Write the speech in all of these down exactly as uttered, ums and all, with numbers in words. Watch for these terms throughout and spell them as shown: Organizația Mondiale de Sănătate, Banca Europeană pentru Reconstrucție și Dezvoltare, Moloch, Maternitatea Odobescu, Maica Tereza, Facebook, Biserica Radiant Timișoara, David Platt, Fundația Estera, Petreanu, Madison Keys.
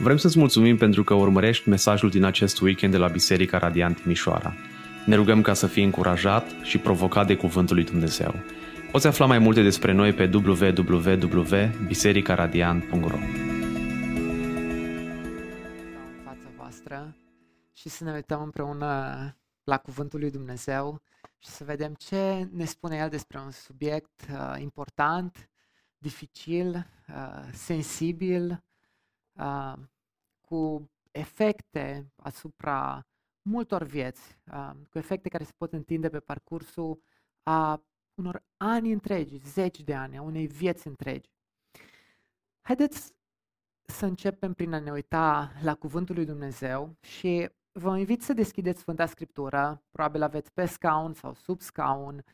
Vrem să-ți mulțumim pentru că urmărești mesajul din acest weekend de la Biserica Radiant Timișoara. Ne rugăm ca să fii încurajat și provocat de Cuvântul lui Dumnezeu. Poți afla mai multe despre noi pe w w w punct biserica radiant punct r o. În fața voastră și să ne uităm împreună la Cuvântul lui Dumnezeu și să vedem ce ne spune El despre un subiect uh, important, dificil, uh, sensibil, uh, cu efecte asupra multor vieți, uh, cu efecte care se pot întinde pe parcursul a unor ani întregi, zeci de ani, a unei vieți întregi. Haideți să începem prin a ne uita la Cuvântul lui Dumnezeu și vă invit să deschideți Sfânta Scriptură, probabil aveți pe scaun sau sub scaun,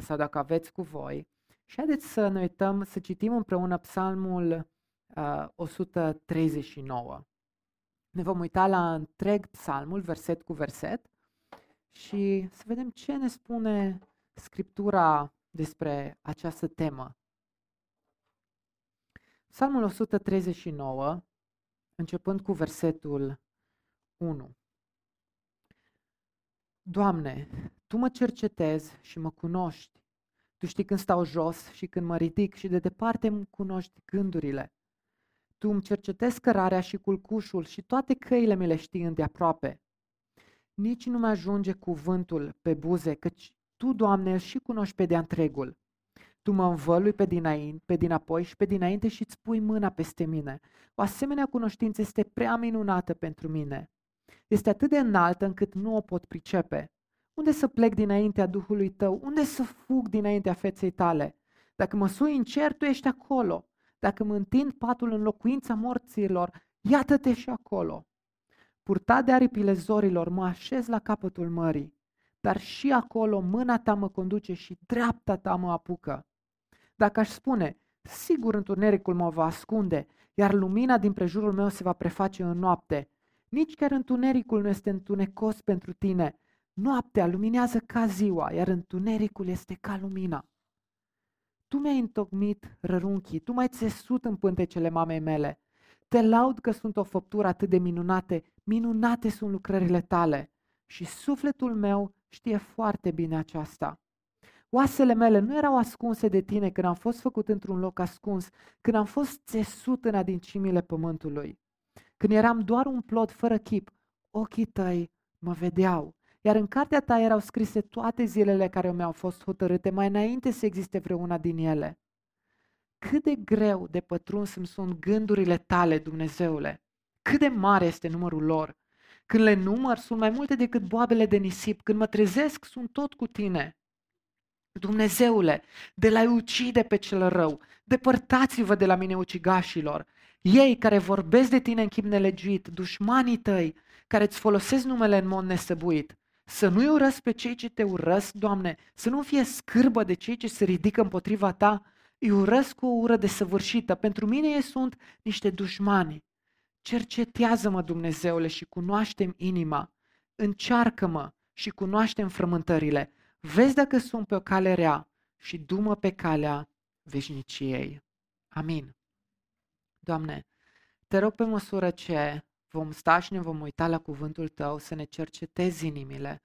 sau dacă aveți cu voi, și haideți să ne uităm, să citim împreună Psalmul o sută treizeci și nouă. Ne vom uita la întreg Psalmul, verset cu verset, și să vedem ce ne spune Scriptura despre această temă. Psalmul o sută treizeci și nouă, începând cu versetul unu. Doamne, Tu mă cercetezi și mă cunoști. Tu știi când stau jos și când mă ridic și de departe îmi cunoști gândurile. Tu îmi cercetezi cărarea și culcușul și toate căile mi le știi îndeaproape. Nici nu mă ajunge cuvântul pe buze, căci Tu, Doamne, îl și cunoști pe de-a întregul. Tu mă învălui pe dinainte, pe dinapoi și pe dinainte și îți pui mâna peste mine. O asemenea cunoștință este prea minunată pentru mine. Este atât de înaltă încât nu o pot pricepe. Unde să plec dinaintea Duhului Tău? Unde să fug dinaintea feței Tale? Dacă mă sui în cer, Tu ești acolo. Dacă mă întind patul în locuința morților, iată-te și acolo. Purtat de aripile zorilor, mă așez la capătul mării. Dar și acolo mâna Ta mă conduce și dreapta Ta mă apucă. Dacă aș spune, sigur întunericul mă va ascunde, iar lumina din prejurul meu se va preface în noapte. Nici chiar întunericul nu este întunecos pentru Tine. Noaptea luminează ca ziua, iar întunericul este ca lumina. Tu mi-ai întocmit rărunchii, Tu m-ai țesut în pântecele mamei mele. Te laud că sunt o făptură atât de minunate, minunate sunt lucrările Tale. Și sufletul meu știe foarte bine aceasta. Oasele mele nu erau ascunse de Tine când am fost făcut într-un loc ascuns, când am fost țesut în adâncimile pământului. Când eram doar un plod fără chip, ochii Tăi mă vedeau, iar în cartea Ta erau scrise toate zilele care mi-au fost hotărâte mai înainte să existe vreuna din ele. Cât de greu de pătruns îmi sunt gândurile Tale, Dumnezeule! Cât de mare este numărul lor! Când le număr, sunt mai multe decât boabele de nisip. Când mă trezesc, sunt tot cu Tine. Dumnezeule, de la-i ucide pe cel rău, depărtați-vă de la mine ucigașilor. Ei care vorbesc de Tine în chip nelegiuit, dușmanii Tăi, care îți folosesc numele în mod nesăbuit. Să nu-i urăsc pe cei ce Te urăsc, Doamne, să nu fie scârbă de cei ce se ridică împotriva Ta. Îi urăsc cu o ură desăvârșită. Pentru mine ei sunt niște dușmani. Cercetează-mă, Dumnezeule, și cunoaște-mi inima. Încearcă-mă și cunoaște-mi frământările. Vezi dacă sunt pe o cale rea și du-mă pe calea veșniciei. Amin. Doamne, Te rog pe măsură ce vom sta și ne vom uita la Cuvântul Tău să ne cercetezi inimile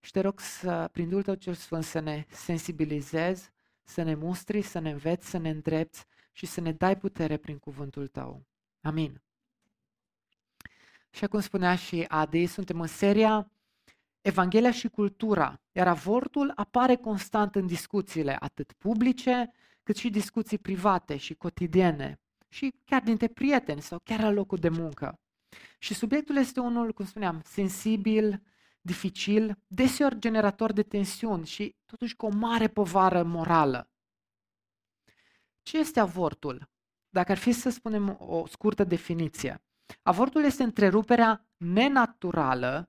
și Te rog să, prin Duhul Tău cel Sfânt, să ne sensibilizezi, să ne mustri, să ne înveți, să ne îndrepți și să ne dai putere prin Cuvântul Tău. Amin. Și cum spunea și Adi, suntem în seria Evanghelia și cultura, iar avortul apare constant în discuțiile atât publice, cât și discuții private și cotidiene, și chiar dintre prieteni sau chiar la locul de muncă. Și subiectul este unul, cum spuneam, sensibil, dificil, deseori generator de tensiuni și totuși cu o mare povară morală. Ce este avortul? Dacă ar fi să spunem o scurtă definiție. Avortul este întreruperea nenaturală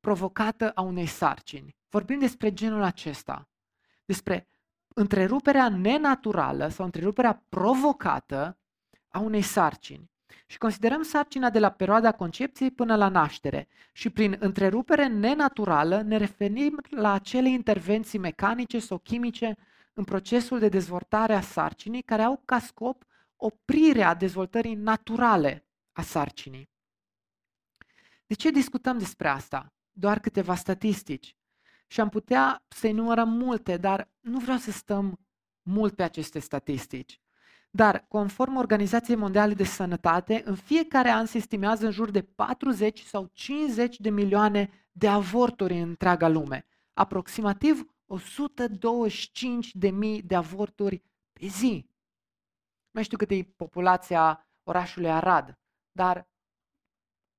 provocată a unei sarcini. Vorbim despre genul acesta, despre întreruperea nenaturală sau întreruperea provocată a unei sarcini. Și considerăm sarcina de la perioada concepției până la naștere și prin întrerupere nenaturală ne referim la acele intervenții mecanice sau chimice în procesul de dezvoltare a sarcinii care au ca scop oprirea dezvoltării naturale a sarcinii. De ce discutăm despre asta? Doar câteva statistici. Și am putea să-i numărăm multe, dar nu vreau să stăm mult pe aceste statistici. Dar, conform Organizației Mondiale de Sănătate, în fiecare an se estimează în jur de patruzeci sau cincizeci de milioane de avorturi în întreaga lume. Aproximativ o sută douăzeci și cinci de mii de avorturi pe zi. Nu știu cât e populația orașului Arad, dar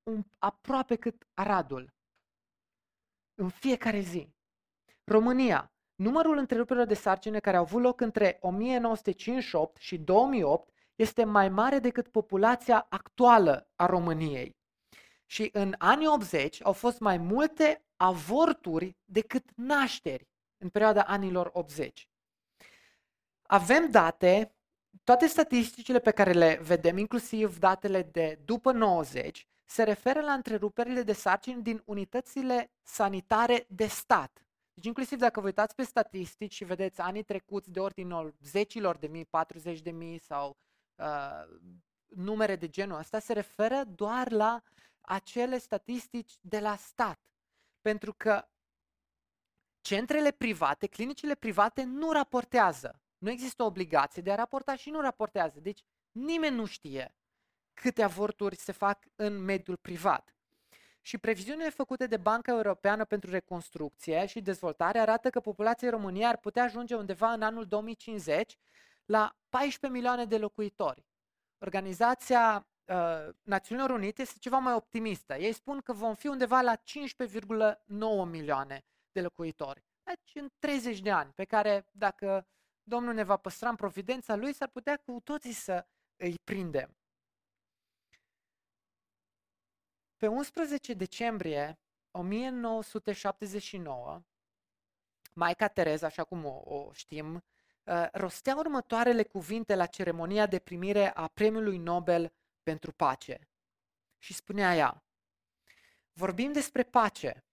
un, aproape cât Aradul. În fiecare zi. România. Numărul întreruperilor de sarcine care au avut loc între o mie nouă sute cincizeci și opt și două mii opt este mai mare decât populația actuală a României. Și în anii optzeci au fost mai multe avorturi decât nașteri în perioada anilor optzeci. Avem date, toate statisticile pe care le vedem, inclusiv datele de după nouăzeci, se referă la întreruperile de sarcini din unitățile sanitare de stat. Deci inclusiv dacă vă uitați pe statistici și vedeți anii trecuți de ordinul zecilor de mii, patruzeci de mii sau uh, numere de genul ăsta, se referă doar la acele statistici de la stat. Pentru că centrele private, clinicile private nu raportează. Nu există obligație de a raporta și nu raportează. Deci nimeni nu știe câte avorturi se fac în mediul privat. Și previziunile făcute de Banca Europeană pentru Reconstrucție și Dezvoltare arată că populația României ar putea ajunge undeva în anul două mii cincizeci la paisprezece milioane de locuitori. Organizația uh, Națiunilor Unite este ceva mai optimistă. Ei spun că vom fi undeva la cincisprezece virgulă nouă milioane de locuitori. Deci în treizeci de ani, pe care dacă Domnul ne va păstra în providența Lui, s-ar putea cu toții să îi prindem. Pe unsprezece decembrie o mie nouă sute șaptezeci și nouă, Maica Tereza, așa cum o, o știm, rostea următoarele cuvinte la ceremonia de primire a Premiului Nobel pentru Pace. Și spunea ea: vorbim despre pace.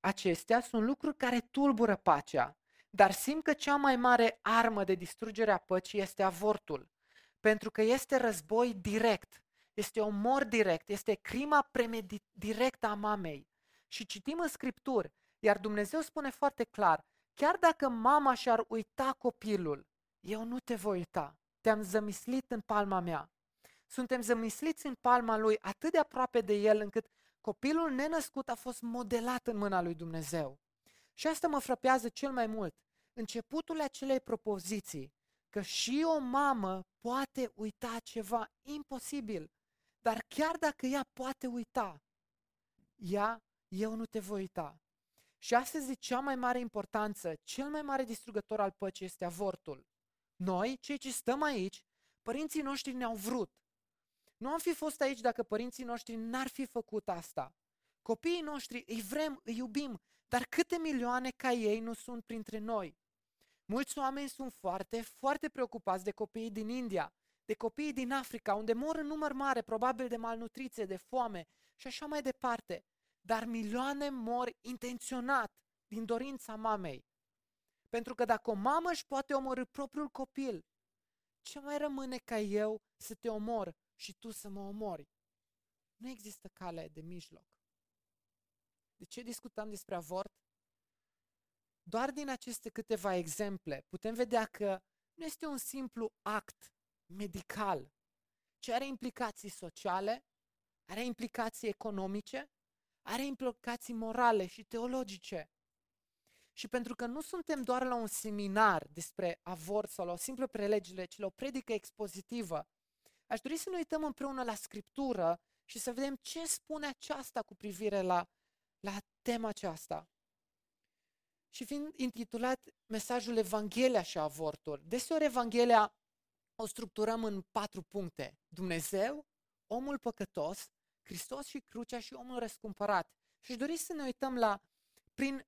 Acestea sunt lucruri care tulbură pacea, dar simt că cea mai mare armă de distrugere a păcii este avortul, pentru că este război direct. Este omor direct, este crima premedit directă a mamei. Și citim în Scripturi, iar Dumnezeu spune foarte clar, chiar dacă mama și-ar uita copilul, eu nu te voi uita, te-am zămislit în palma mea. Suntem zămisliți în palma lui atât de aproape de el, încât copilul nenăscut a fost modelat în mâna lui Dumnezeu. Și asta mă frăpează cel mai mult, începutul acelei propoziții, că și o mamă poate uita ceva imposibil. Dar chiar dacă ea poate uita, ea, eu nu te voi uita. Și astăzi cea mai mare importanță, cel mai mare distrugător al păcii este avortul. Noi, cei ce stăm aici, părinții noștri ne-au vrut. Nu am fi fost aici dacă părinții noștri n-ar fi făcut asta. Copiii noștri îi vrem, îi iubim, dar câte milioane ca ei nu sunt printre noi. Mulți oameni sunt foarte, foarte preocupați de copiii din India, de copiii din Africa, unde mor în număr mare, probabil de malnutriție, de foame și așa mai departe. Dar milioane mor intenționat, din dorința mamei. Pentru că dacă o mamă își poate omorî propriul copil, ce mai rămâne ca eu să te omor și tu să mă omori? Nu există cale de mijloc. De ce discutăm despre avort? Doar din aceste câteva exemple putem vedea că nu este un simplu act medical, ci are implicații sociale, are implicații economice, are implicații morale și teologice. Și pentru că nu suntem doar la un seminar despre avort sau la o simplă prelegere, ci la o predică expozitivă, aș dori să ne uităm împreună la Scriptură și să vedem ce spune aceasta cu privire la, la tema aceasta. Și fiind intitulat mesajul Evanghelia și avortul, deseori Evanghelia o structurăm în patru puncte. Dumnezeu, omul păcătos, Hristos și crucea și omul răscumpărat. Și-și dori să ne uităm la, prin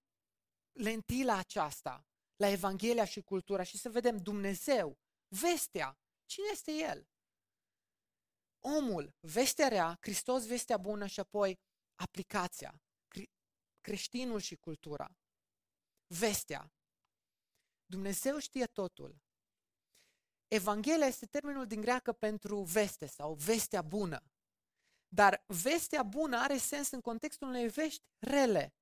lentila aceasta, la Evanghelia și cultura și să vedem Dumnezeu, vestea, cine este El? Omul, vestea rea, Hristos, vestea bună și apoi aplicația, creștinul și cultura. Vestea. Dumnezeu știe totul. Evanghelia este termenul din greacă pentru veste sau vestea bună. Dar vestea bună are sens în contextul unei vești rele.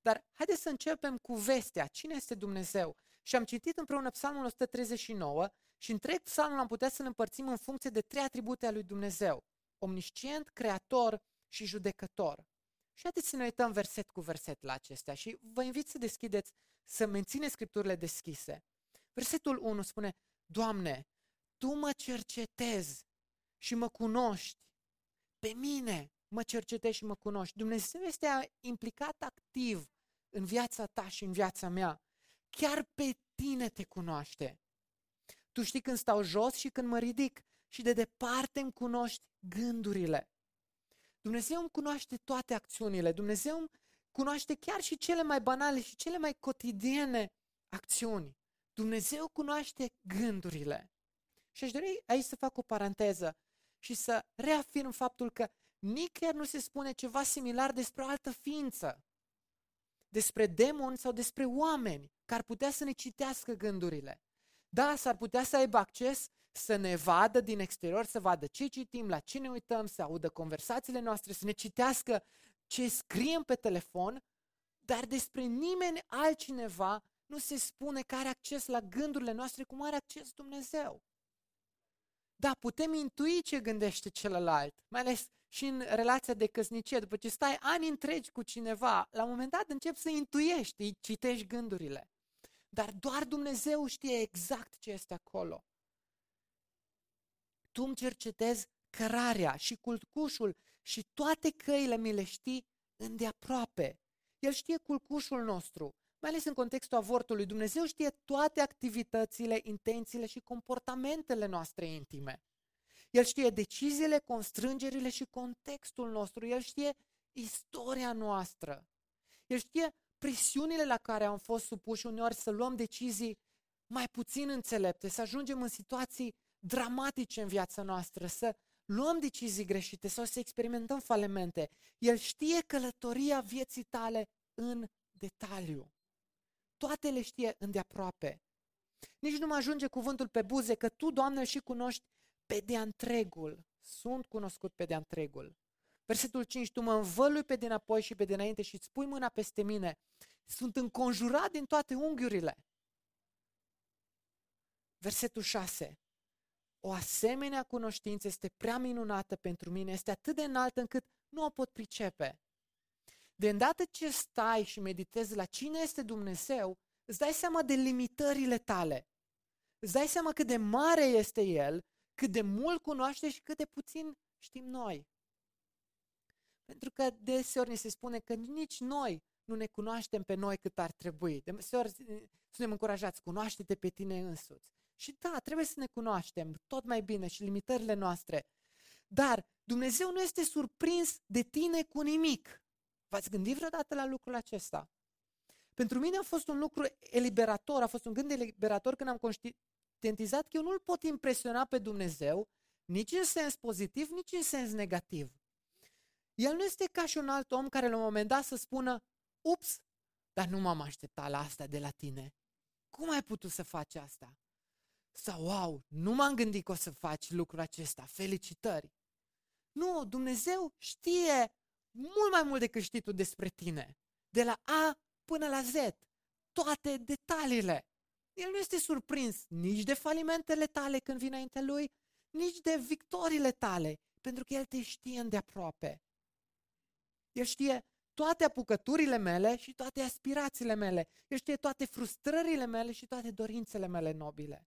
Dar haideți să începem cu vestea. Cine este Dumnezeu? Și am citit împreună Psalmul o sută treizeci și nouă și întreg psalmul am putea să-l împărțim în funcție de trei atribute ale lui Dumnezeu. Omniscient, creator și judecător. Și haideți să ne uităm verset cu verset la acestea și vă invit să deschideți, să mențineți scripturile deschise. Versetul unu spune: Doamne, Tu mă cercetezi și mă cunoști. Pe mine mă cercetezi și mă cunoști. Dumnezeu este implicat activ în viața ta și în viața mea. Chiar pe tine te cunoaște. Tu știi când stau jos și când mă ridic și de departe îmi cunoști gândurile. Dumnezeu îmi cunoaște toate acțiunile. Dumnezeu îmi cunoaște chiar și cele mai banale și cele mai cotidiene acțiuni. Dumnezeu cunoaște gândurile. Și aș dori aici să fac o paranteză și să reafirm faptul că nicăieri nu se spune ceva similar despre o altă ființă, despre demoni sau despre oameni care ar putea să ne citească gândurile. Da, s-ar putea să aibă acces, să ne vadă din exterior, să vadă ce citim, la ce ne uităm, să audă conversațiile noastre, să ne citească ce scriem pe telefon, dar despre nimeni altcineva nu se spune că are acces la gândurile noastre cum are acces Dumnezeu. Da, putem intui ce gândește celălalt, mai ales și în relația de căsnicie. După ce stai ani întregi cu cineva, la un moment dat începi să intuiești, îi citești gândurile. Dar doar Dumnezeu știe exact ce este acolo. Tu îmi cercetezi cărarea și culcușul și toate căile mi le știi îndeaproape. El știe culcușul nostru, mai ales în contextul avortului. Dumnezeu știe toate activitățile, intențiile și comportamentele noastre intime. El știe deciziile, constrângerile și contextul nostru. El știe istoria noastră. El știe presiunile la care am fost supuși uneori să luăm decizii mai puțin înțelepte, să ajungem în situații dramatice în viața noastră, să luăm decizii greșite sau să experimentăm falimente. El știe călătoria vieții tale în detaliu. Toate le știe îndeaproape. Nici nu mă ajunge cuvântul pe buze că Tu, Doamne, și cunoști pe de-a întregul. Sunt cunoscut pe de-a întregul. Versetul cinci, Tu mă învălui pe dinapoi și pe dinainte și îți pui mâna peste mine. Sunt înconjurat din toate unghiurile. Versetul șase, o asemenea cunoștință este prea minunată pentru mine, este atât de înaltă încât nu o pot pricepe. De îndată ce stai și meditezi la cine este Dumnezeu, îți dai seama de limitările tale. Îți dai seama cât de mare este El, cât de mult cunoaște și cât de puțin știm noi. Pentru că deseori ni se spune că nici noi nu ne cunoaștem pe noi cât ar trebui. Deseori suntem încurajați, cunoaște-te pe tine însuți. Și da, trebuie să ne cunoaștem tot mai bine și limitările noastre. Dar Dumnezeu nu este surprins de tine cu nimic. V-ați gândit vreodată la lucrul acesta? Pentru mine a fost un lucru eliberator, a fost un gând eliberator când am conștientizat că eu nu-L pot impresiona pe Dumnezeu, nici în sens pozitiv, nici în sens negativ. El nu este ca și un alt om care la un moment dat să spună: ups, dar nu m-am așteptat la asta de la tine. Cum ai putut să faci asta? Sau, wow, nu m-am gândit că o să faci lucrul acesta, felicitări. Nu, Dumnezeu știe mult mai mult decât știi tu despre tine. De la A până la Z. Toate detaliile. El nu este surprins nici de falimentele tale când vine înaintea Lui, nici de victoriile tale, pentru că El te știe îndeaproape. El știe toate apucăturile mele și toate aspirațiile mele. El știe toate frustrările mele și toate dorințele mele nobile.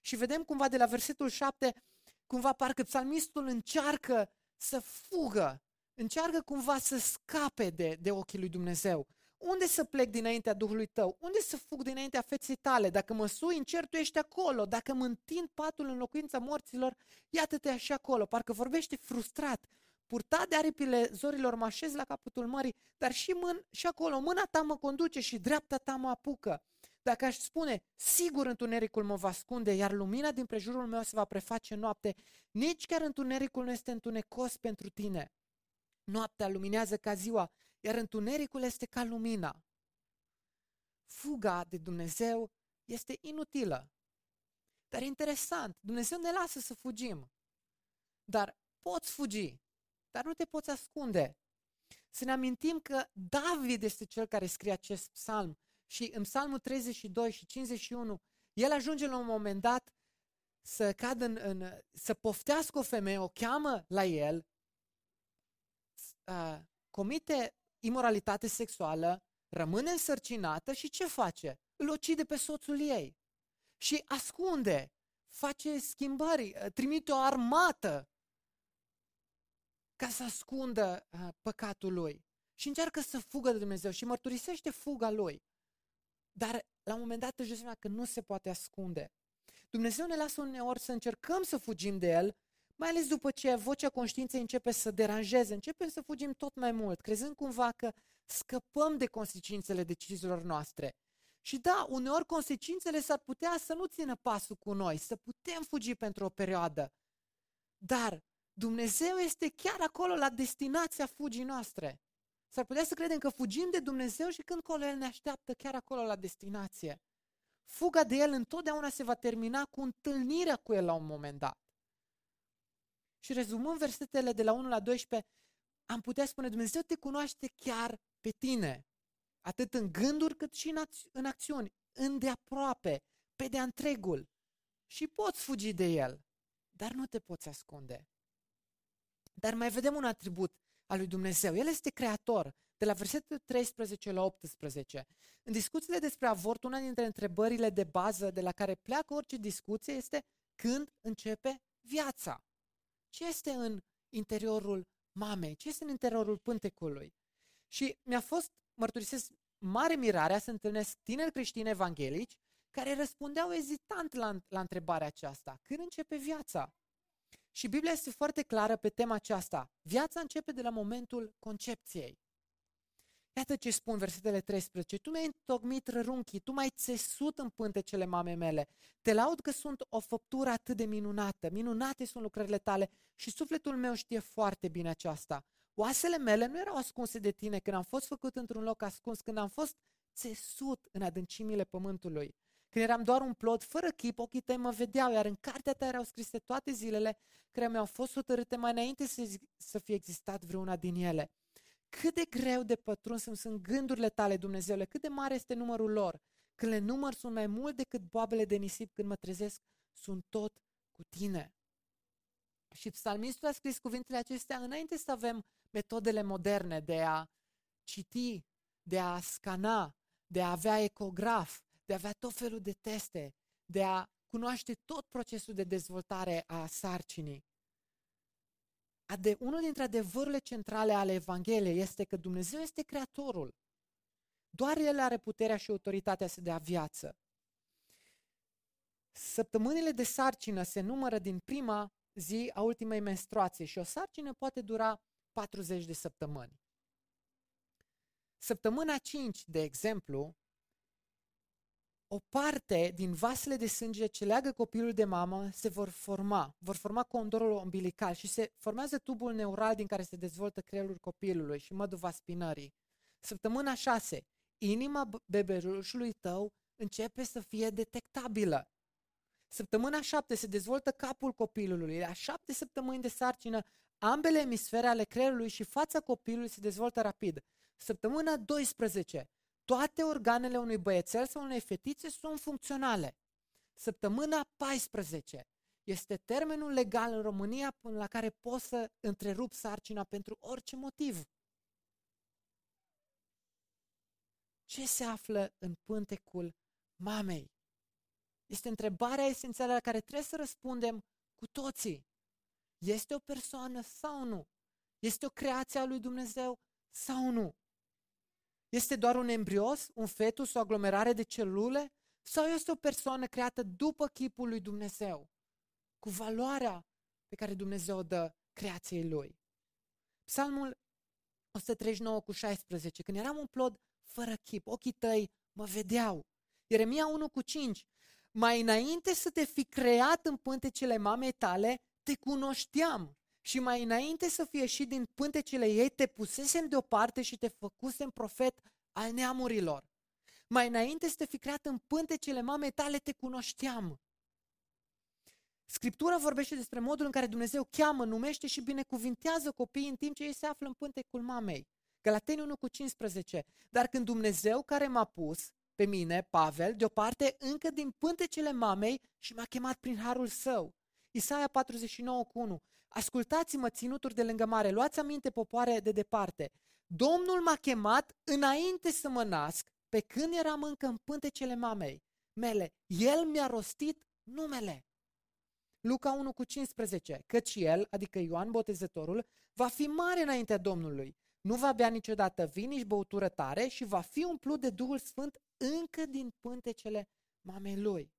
Și vedem cumva de la versetul șapte, cumva parcă psalmistul încearcă să fugă, încearcă cumva să scape de, de ochii lui Dumnezeu. Unde să plec dinaintea Duhului Tău? Unde să fug dinaintea feței Tale? Dacă mă sui în cer, Tu ești acolo. Dacă mă întind patul în locuința morților, iată-te așa și acolo. Parcă vorbește frustrat. Purtat de aripile zorilor mă așez la capătul mării, dar și, mân, și acolo mâna Ta mă conduce și dreapta Ta mă apucă. Dacă aș spune, sigur întunericul mă va ascunde, iar lumina din prejurul meu se va preface noapte, nici chiar întunericul nu este întunecos pentru Tine. Noaptea luminează ca ziua, iar întunericul este ca lumina. Fuga de Dumnezeu este inutilă. Dar interesant, Dumnezeu ne lasă să fugim. Dar poți fugi, Dar nu te poți ascunde. Să ne amintim că David este cel care scrie acest psalm și în psalmul treizeci și doi și cincizeci și unu, el ajunge la un moment dat să cadă în, în, să poftească o femeie, o cheamă la el, uh, comite imoralitate sexuală, rămâne însărcinată și ce face? Îl ucide pe soțul ei și ascunde, face schimbări, trimite o armată ca să ascundă uh, păcatul lui și încearcă să fugă de Dumnezeu și mărturisește fuga lui. Dar la un moment dat își dă seama că nu se poate ascunde. Dumnezeu ne lasă uneori să încercăm să fugim de El, mai ales după ce vocea conștiinței începe să deranjeze, începem să fugim tot mai mult, crezând cumva că scăpăm de consecințele deciziilor noastre. Și da, uneori consecințele s-ar putea să nu țină pasul cu noi, să putem fugi pentru o perioadă. Dar Dumnezeu este chiar acolo la destinația fugii noastre. S-ar putea să credem că fugim de Dumnezeu și când colo El ne așteaptă chiar acolo la destinație. Fuga de El întotdeauna se va termina cu întâlnirea cu El la un moment dat. Și rezumând versetele de la unu la doisprezece, am putea spune, Dumnezeu te cunoaște chiar pe tine, atât în gânduri cât și în, acți- în acțiuni, îndeaproape, pe de-a întregul. Și poți fugi de El, dar nu te poți ascunde. Dar mai vedem un atribut al lui Dumnezeu. El este creator. De la versetul treisprezece la optsprezece. În discuțiile despre avort, una dintre întrebările de bază de la care pleacă orice discuție este când începe viața. Ce este în interiorul mamei? Ce este în interiorul pântecului? Și mi-a fost, mărturisesc, mare mirarea să întâlnesc tineri creștini evanghelici care răspundeau ezitant la, la întrebarea aceasta. Când începe viața? Și Biblia este foarte clară pe tema aceasta. Viața începe de la momentul concepției. Iată ce spun versetele treisprezece. Tu mi-ai întocmit rărunchii, tu m-ai țesut în pântecele mamei mele. Te laud că sunt o făptură atât de minunată. Minunate sunt lucrările tale și sufletul meu știe foarte bine aceasta. Oasele mele nu erau ascunse de tine când am fost făcut într-un loc ascuns, când am fost țesut în adâncimile pământului. Când eram doar un plod fără chip, ochii tăi mă vedeau, iar în cartea ta erau scrise toate zilele care mi-au fost hotărâte mai înainte să, să fie existat vreuna din ele. Cât de greu de pătruns îmi sunt gândurile tale, Dumnezeule, cât de mare este numărul lor. Când le număr sunt mai mult decât boabele de nisip, când mă trezesc, sunt tot cu tine. Și psalmistul a scris cuvintele acestea înainte să avem metodele moderne de a citi, de a scana, de a avea ecograf, de a avea tot felul de teste, de a cunoaște tot procesul de dezvoltare a sarcinii. Ade- unul dintre adevărurile centrale ale Evangheliei este că Dumnezeu este Creatorul. Doar El are puterea și autoritatea să dea viață. Săptămânile de sarcină se numără din prima zi a ultimei menstruații și o sarcină poate dura patruzeci de săptămâni. Săptămâna cinci, de exemplu, o parte din vasele de sânge ce leagă copilul de mamă se vor forma, vor forma condorul umbilical și se formează tubul neural din care se dezvoltă creierul copilului și măduva spinării. Săptămâna șase, inima bebelușului tău începe să fie detectabilă. Săptămâna șapte, se dezvoltă capul copilului. La șapte săptămâni de sarcină, ambele emisfere ale creierului și fața copilului se dezvoltă rapid. Săptămâna doisprezece, toate organele unui băiețel sau unei fetițe sunt funcționale. Săptămâna paisprezece este termenul legal în România până la care poți să întrerupi sarcina pentru orice motiv. Ce se află în pântecul mamei? Este întrebarea esențială la care trebuie să răspundem cu toții. Este o persoană sau nu? Este o creație a lui Dumnezeu sau nu? Este doar un embrios, un fetus, o aglomerare de celule? Sau este o persoană creată după chipul lui Dumnezeu, cu valoarea pe care Dumnezeu o dă creației Lui? Psalmul o sută treizeci și nouă, cu șaisprezece. Când eram un plod fără chip, ochii tăi mă vedeau. Ieremia unu, cu cinci. Mai înainte să te fi creat în pântecele mamei tale, te cunoșteam. Și mai înainte să fie ieșit din pântecele ei, te pusesem deoparte și te făcusem profet al neamurilor. Mai înainte să te fi creat în pântecele mamei tale, te cunoșteam. Scriptura vorbește despre modul în care Dumnezeu cheamă, numește și binecuvintează copiii în timp ce ei se află în pântecul mamei. Galateni unu cu cincisprezece. Dar când Dumnezeu care m-a pus pe mine, Pavel, deoparte încă din pântecele mamei și m-a chemat prin harul său. Isaia patruzeci și nouă cu unu. Ascultați-mă, ținuturi de lângă mare, luați aminte, popoare de departe. Domnul m-a chemat înainte să mă nasc, pe când eram încă în pântecele mamei mele. El mi-a rostit numele. Luca unu cu cincisprezece. Căci el, adică Ioan Botezătorul, va fi mare înaintea Domnului. Nu va bea niciodată vin, nici băutură tare și va fi umplut de Duhul Sfânt încă din pântecele mamei lui.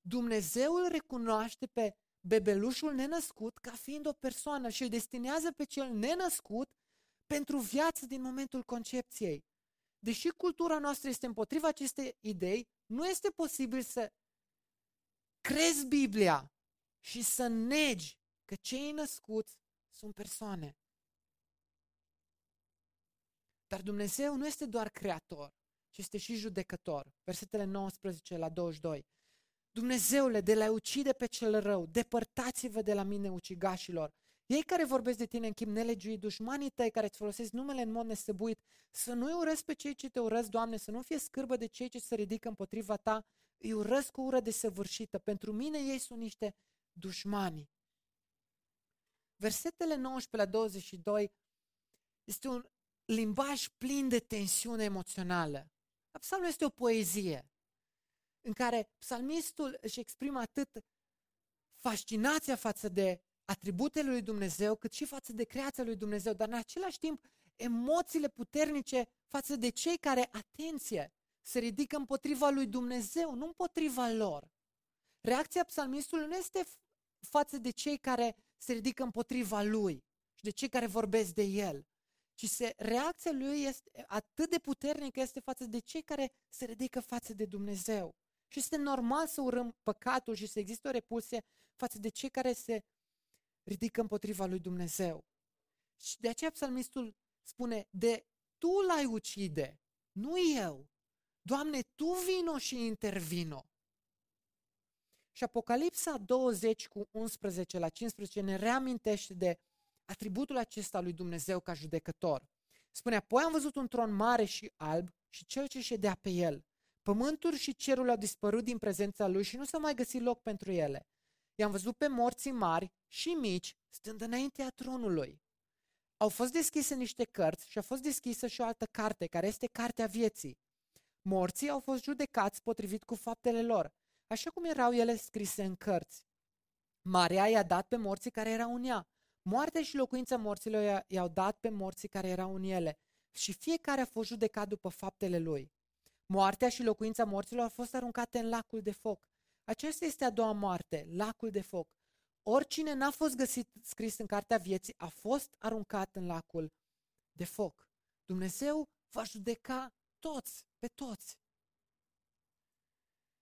Dumnezeu îl recunoaște pe bebelușul nenăscut ca fiind o persoană și îl destinează pe cel nenăscut pentru viață din momentul concepției. Deși cultura noastră este împotriva acestei idei, nu este posibil să crezi Biblia și să negi că cei născuți sunt persoane. Dar Dumnezeu nu este doar creator, ci este și judecător. Versetele nouăsprezece la douăzeci și doi. Dumnezeule, de la ucide pe cel rău, depărtați-vă de la mine, ucigașilor. Ei care vorbesc de tine în chip nelegiuit, dușmanii tăi care îți folosesc numele în mod nesăbuit, să nu-i urăsc pe cei ce te urăsc, Doamne, să nu fie scârbă de cei ce se ridică împotriva ta, îi urăsc cu ură desăvârșită. Pentru mine ei sunt niște dușmani. Versetele nouăsprezece la douăzeci și doi este un limbaj plin de tensiune emoțională. Psalmul este o poezie în care psalmistul își exprimă atât fascinația față de atributele lui Dumnezeu, cât și față de creația lui Dumnezeu, dar în același timp emoțiile puternice față de cei care, atenție, se ridică împotriva lui Dumnezeu, nu împotriva lor. Reacția psalmistului nu este față de cei care se ridică împotriva lui și de cei care vorbesc de el, ci se, reacția lui este atât de puternică este față de cei care se ridică față de Dumnezeu. Și este normal să urâm păcatul și să existe o repulsie față de cei care se ridică împotriva lui Dumnezeu. Și de aceea psalmistul spune, de tu l-ai ucide, nu eu. Doamne, tu vino și intervino. Și Apocalipsa douăzeci cu unsprezece la cincisprezece ne reamintește de atributul acesta lui Dumnezeu ca judecător. Spune, apoi am văzut un tron mare și alb și cel ce ședea pe el. Pământul și cerul au dispărut din prezența lui și nu s-a mai găsit loc pentru ele. I-am văzut pe morții mari și mici stând înaintea tronului. Au fost deschise niște cărți și a fost deschisă și o altă carte, care este Cartea Vieții. Morții au fost judecați potrivit cu faptele lor, așa cum erau ele scrise în cărți. Marea i-a dat pe morții care erau în ea. Moartea și locuința morților i-au dat pe morții care erau în ele și fiecare a fost judecat după faptele lui. Moartea și locuința morților au fost aruncate în lacul de foc. Aceasta este a doua moarte, lacul de foc. Oricine n-a fost găsit scris în Cartea Vieții a fost aruncat în lacul de foc. Dumnezeu va judeca toți, pe toți.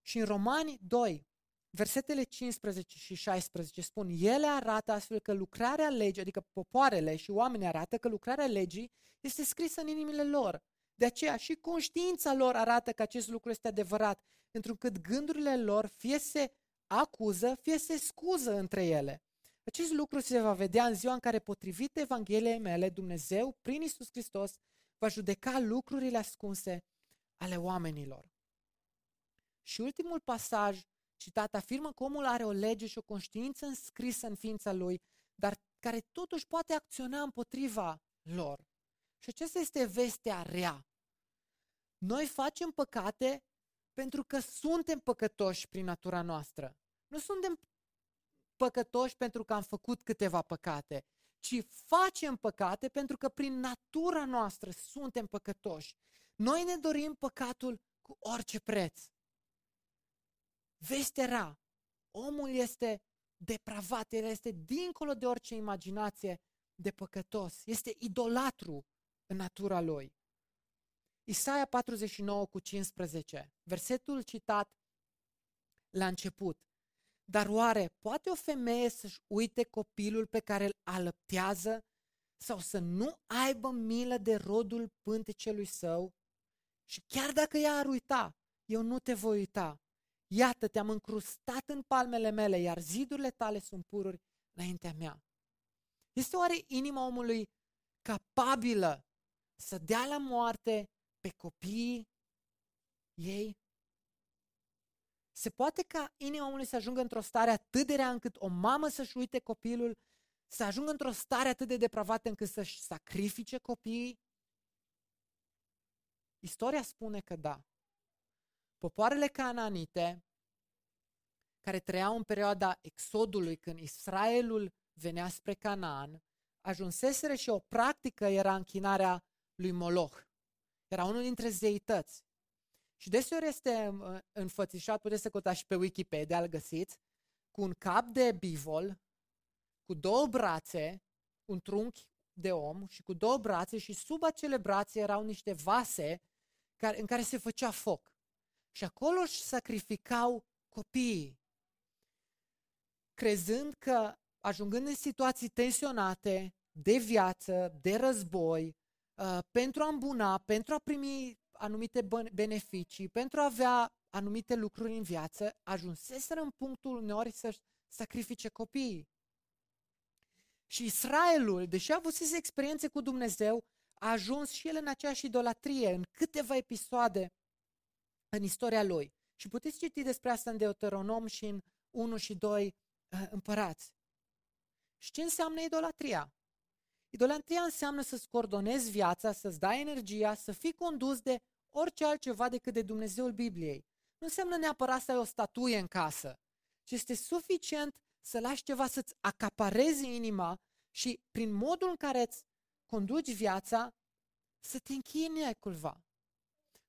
Și în Romani doi, versetele cincisprezece și șaisprezece spun, ele arată astfel că lucrarea legii, adică popoarele și oamenii arată că lucrarea legii este scrisă în inimile lor. De aceea și conștiința lor arată că acest lucru este adevărat, întrucât gândurile lor fie se acuză, fie se scuză între ele. Acest lucru se va vedea în ziua în care, potrivit Evangheliei mele, Dumnezeu, prin Iisus Hristos, va judeca lucrurile ascunse ale oamenilor. Și ultimul pasaj citat afirmă că omul are o lege și o conștiință înscrisă în ființa lui, dar care totuși poate acționa împotriva lor. Și aceasta este vestea rea. Noi facem păcate pentru că suntem păcătoși prin natura noastră. Nu suntem păcătoși pentru că am făcut câteva păcate, ci facem păcate pentru că prin natura noastră suntem păcătoși. Noi ne dorim păcatul cu orice preț. Vestea rea. Omul este depravat, el este dincolo de orice imaginație de păcătos. Este idolatru în natura lui. Isaia patruzeci și nouă cu cincisprezece, versetul citat la început. Dar oare poate o femeie să-și uite copilul pe care îl alăptează sau să nu aibă milă de rodul pântecelui său? Și chiar dacă ea ar uita, eu nu te voi uita. Iată, te-am încrustat în palmele mele, iar zidurile tale sunt pururi înaintea mea. Este oare inima omului capabilă să dea la moarte pe copiii ei? Se poate ca inima omului să ajungă într-o stare atât de rea încât o mamă să-și uite copilul, să ajungă într-o stare atât de depravată încât să-și sacrifice copiii? Istoria spune că da. Popoarele cananite, care trăiau în perioada exodului, când Israelul venea spre Canaan, ajunseseră și o practică era închinarea lui Moloch. Era unul dintre zeități. Și deseori este înfățișat, puteți să căutați și pe Wikipedia, îl găsiți, cu un cap de bivol, cu două brațe, un trunchi de om și cu două brațe, și sub acele brațe erau niște vase care, în care se făcea foc. Și acolo își sacrificau copiii, crezând că, ajungând în situații tensionate, de viață, de război, uh, pentru a îmbuna, pentru a primi anumite beneficii, pentru a avea anumite lucruri în viață, ajunseseră în punctul uneori să-și sacrifice copiii. Și Israelul, deși a avut experiențe cu Dumnezeu, a ajuns și el în aceeași idolatrie, în câteva episoade în istoria lui. Și puteți citi despre asta în Deuteronom și în unu și doi Împărați. Și ce înseamnă idolatria? Idolatria înseamnă să-ți coordonezi viața, să-ți dai energia, să fii condus de orice altceva decât de Dumnezeul Bibliei. Nu înseamnă neapărat să ai o statuie în casă, ci este suficient să lași ceva să-ți acaparezi inima și prin modul în care îți conduci viața să te închini ai cuiva.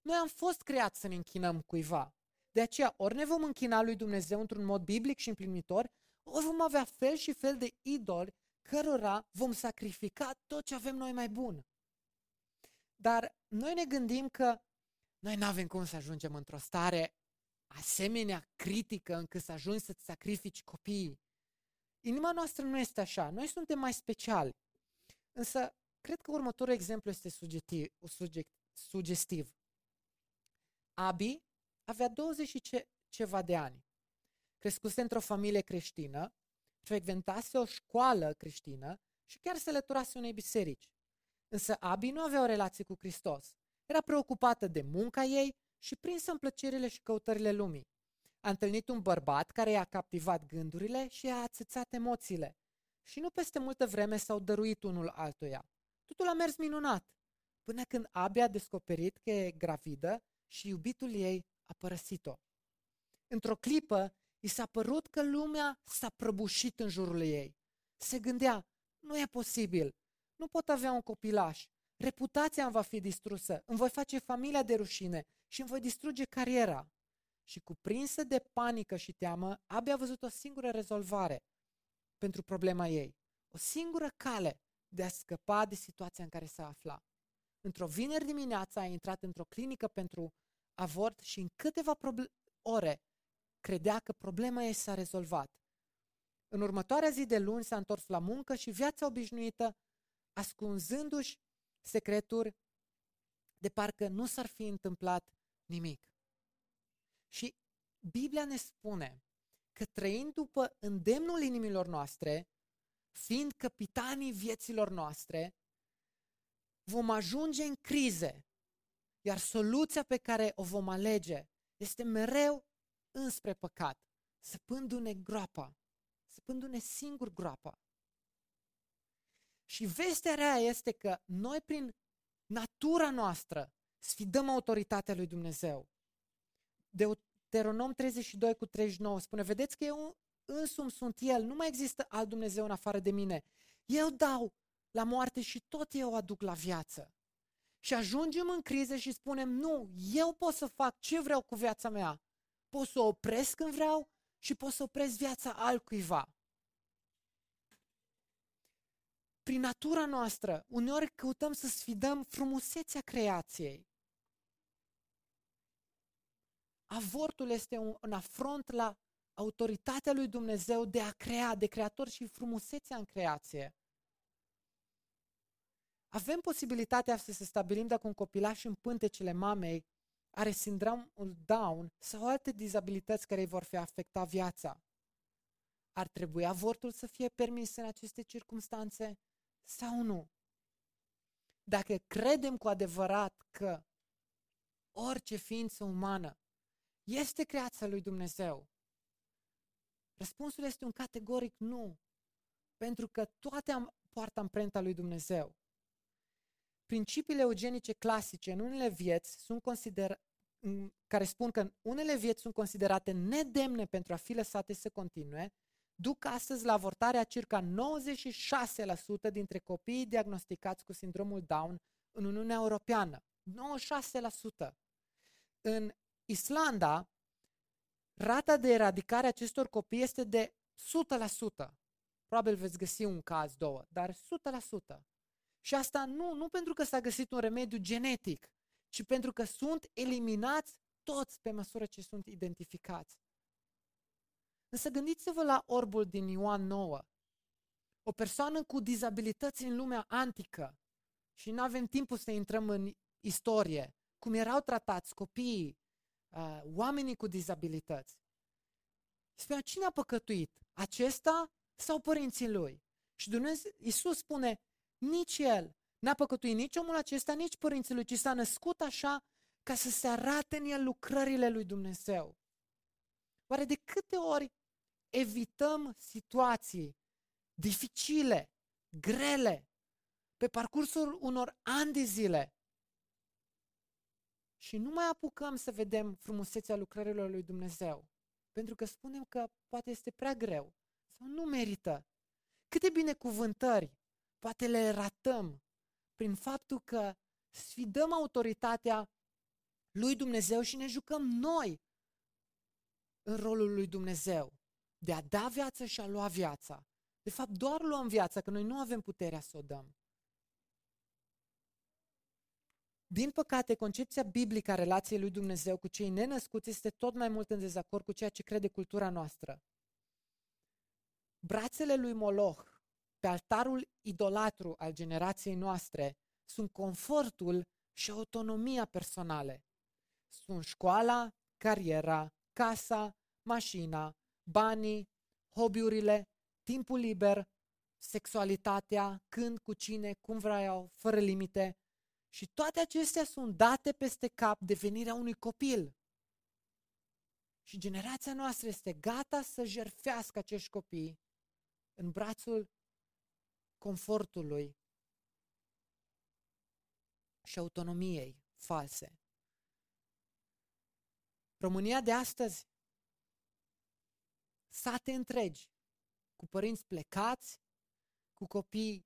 Noi am fost creați să ne închinăm cuiva. De aceea, ori ne vom închina lui Dumnezeu într-un mod biblic și împlinitor, ori vom avea fel și fel de idoli cărora vom sacrifica tot ce avem noi mai bun. Dar noi ne gândim că noi n-avem cum să ajungem într-o stare asemenea critică încât să ajungi să-ți sacrifici copiii. Inima noastră nu este așa. Noi suntem mai speciali. Însă, cred că următorul exemplu este sugestiv. Suge- sugestiv. Abi avea douăzeci și ceva de ani. Crescuse într-o familie creștină, frecventase o școală creștină și chiar se alăturase unei biserici. Însă Abi nu avea o relație cu Hristos. Era preocupată de munca ei și prinsă în plăcerile și căutările lumii. A întâlnit un bărbat care i-a captivat gândurile și i-a ațățat emoțiile. Și nu peste multă vreme s-au dăruit unul altuia. Totul a mers minunat, până când Abi a descoperit că e gravidă și iubitul ei a părăsit-o. Într-o clipă, i s-a părut că lumea s-a prăbușit în jurul ei. Se gândea, nu e posibil, nu pot avea un copilaș, reputația îmi va fi distrusă, îmi voi face familia de rușine și îmi voi distruge cariera. Și cuprinsă de panică și teamă, abia a văzut o singură rezolvare pentru problema ei, o singură cale de a scăpa de situația în care se afla. Într-o vineri dimineața a intrat într-o clinică pentru avort și în câteva proble- ore credea că problema ei s-a rezolvat. În următoarea zi de luni s-a întors la muncă și viața obișnuită, ascunzându-și secreturi de parcă nu s-ar fi întâmplat nimic. Și Biblia ne spune că trăind după îndemnul inimilor noastre, fiind căpitanii vieților noastre, vom ajunge în crize, iar soluția pe care o vom alege este mereu înspre păcat, săpându-ne groapa, săpându-ne singur groapa. Și vestea rea este că noi, prin natura noastră, sfidăm autoritatea lui Dumnezeu. Deuteronom treizeci și doi cu treizeci și nouă spune, vedeți că eu însumi sunt el, nu mai există alt Dumnezeu în afară de mine. Eu dau la moarte și tot eu aduc la viață. Și ajungem în criză și spunem, nu, eu pot să fac ce vreau cu viața mea. Pot să o opresc când vreau și pot să opresc viața altcuiva. Prin natura noastră, uneori căutăm să sfidăm frumusețea creației. Avortul este un, un afront la autoritatea lui Dumnezeu de a crea, de creator și frumusețea în creație. Avem posibilitatea să se stabilim dacă un copilaș în pântecele mamei are sindromul Down sau alte dizabilități care îi vor fi afecta viața. Ar trebui avortul să fie permis în aceste circumstanțe sau nu? Dacă credem cu adevărat că orice ființă umană este creația lui Dumnezeu, răspunsul este un categoric nu, pentru că toate poartă amprenta lui Dumnezeu. Principiile eugenice clasice în unele vieți sunt consider... care spun că în unele vieți sunt considerate nedemne pentru a fi lăsate să continue, duc astăzi la avortarea circa nouăzeci și șase la sută dintre copiii diagnosticați cu sindromul Down în Uniunea Europeană. nouăzeci și șase la sută. În Islanda, rata de eradicare a acestor copii este de o sută la sută. Probabil veți găsi un caz, două, dar o sută la sută. Și asta nu, nu pentru că s-a găsit un remediu genetic, ci pentru că sunt eliminați toți pe măsură ce sunt identificați. Însă gândiți-vă la orbul din Ioan nouă. O persoană cu dizabilități în lumea antică, și nu avem timpul să intrăm în istorie, cum erau tratați copiii, oamenii cu dizabilități. Spunea, cine a păcătuit? Acesta sau părinții lui? Și Dumnezeu, Iisus spune, nici el n-a păcătuit, nici omul acesta, nici părinții lui, ci s-a născut așa ca să se arate în el lucrările lui Dumnezeu. Oare de câte ori evităm situații dificile, grele, pe parcursul unor ani de zile și nu mai apucăm să vedem frumusețea lucrărilor lui Dumnezeu, pentru că spunem că poate este prea greu sau nu merită? Câte binecuvântări poate le ratăm prin faptul că sfidăm autoritatea lui Dumnezeu și ne jucăm noi în rolul lui Dumnezeu de a da viață și a lua viața. De fapt, doar luăm viața, că noi nu avem puterea să o dăm. Din păcate, concepția biblică a relației lui Dumnezeu cu cei nenăscuți este tot mai mult în dezacord cu ceea ce crede cultura noastră. Brațele lui Moloch, pe altarul idolatru al generației noastre, sunt confortul și autonomia personale. Sunt școala, cariera, casa, mașina, banii, hobby-urile, timpul liber, sexualitatea, când, cu cine, cum vreau, fără limite. Și toate acestea sunt date peste cap devenirea unui copil. Și generația noastră este gata să jertfească acești copii în brațul confortului și autonomiei false. România de astăzi, sate întregi, cu părinți plecați, cu copii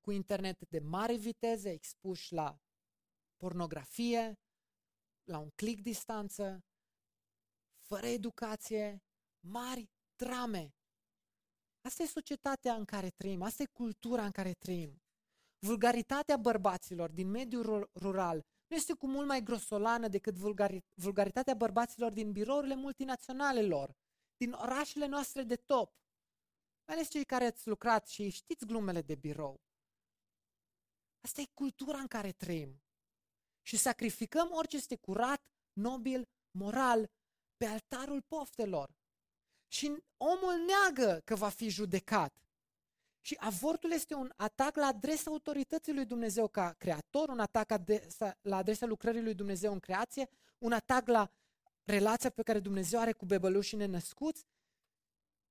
cu internet de mare viteză, expuși la pornografie, la un clic distanță, fără educație, mari drame. Asta e societatea în care trăim, asta e cultura în care trăim. Vulgaritatea bărbaților din mediul rural nu este cu mult mai grosolană decât vulgari- vulgaritatea bărbaților din birourile multinaționale lor, din orașele noastre de top, mai ales cei care ați lucrat și știți glumele de birou. Asta e cultura în care trăim. Și sacrificăm orice este curat, nobil, moral, pe altarul poftelor. Și omul neagă că va fi judecat. Și avortul este un atac la adresa autorității lui Dumnezeu ca creator, un atac adresa, la adresa lucrării lui Dumnezeu în creație, un atac la relația pe care Dumnezeu are cu bebelușii nenăscuți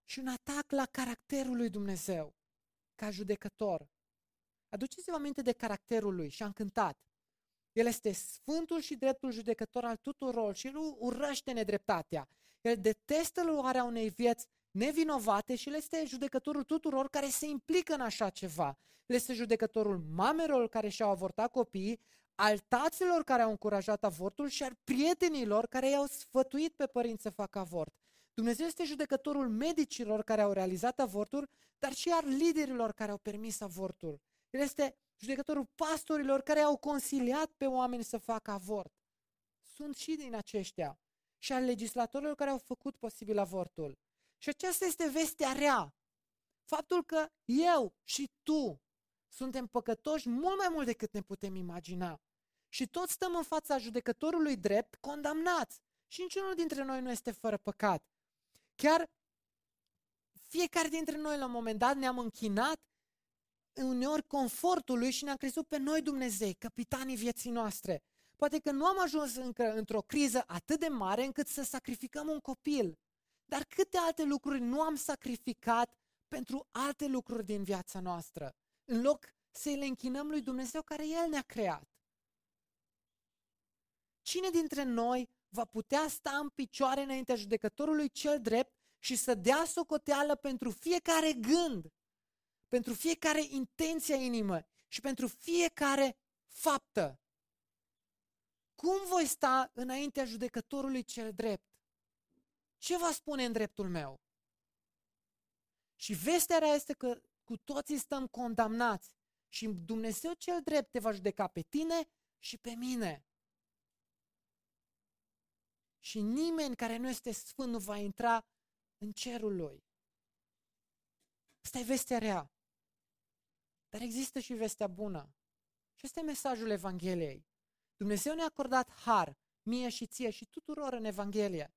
și un atac la caracterul lui Dumnezeu ca judecător. Aduceți-vă aminte de caracterul lui și am cântat. El este sfântul și dreptul judecător al tuturor și el urăște nedreptatea. El detestă luarea unei vieți nevinovate și el este judecătorul tuturor care se implică în așa ceva. El este judecătorul mamelor care și-au avortat copiii, al taților care au încurajat avortul și al prietenilor care i-au sfătuit pe părinți să facă avort. Dumnezeu este judecătorul medicilor care au realizat avortul, dar și al liderilor care au permis avortul. El este judecătorul pastorilor care au consiliat pe oameni să facă avort. Sunt și din aceștia. Și al legislatorilor care au făcut posibil avortul. Și aceasta este vestea rea. Faptul că eu și tu suntem păcătoși mult mai mult decât ne putem imagina. Și toți stăm în fața judecătorului drept condamnați. Și niciunul dintre noi nu este fără păcat. Chiar fiecare dintre noi la un moment dat ne-am închinat uneori confortului și ne-am crezut pe noi Dumnezei, capitanii vieții noastre. Poate că nu am ajuns încă într-o criză atât de mare încât să sacrificăm un copil. Dar câte alte lucruri nu am sacrificat pentru alte lucruri din viața noastră, în loc să-i le închinăm lui Dumnezeu care El ne-a creat. Cine dintre noi va putea sta în picioare înaintea judecătorului cel drept și să dea socoteală pentru fiecare gând, pentru fiecare intenție inimă și pentru fiecare faptă? Cum voi sta înaintea judecătorului cel drept? Ce va spune în dreptul meu? Și vestea rea este că cu toții stăm condamnați și Dumnezeu cel drept te va judeca pe tine și pe mine. Și nimeni care nu este sfânt nu va intra în cerul lui. Asta e vestea rea. Dar există și vestea bună. Și este mesajul Evangheliei. Dumnezeu ne-a acordat har, mie și ție și tuturor în Evanghelie.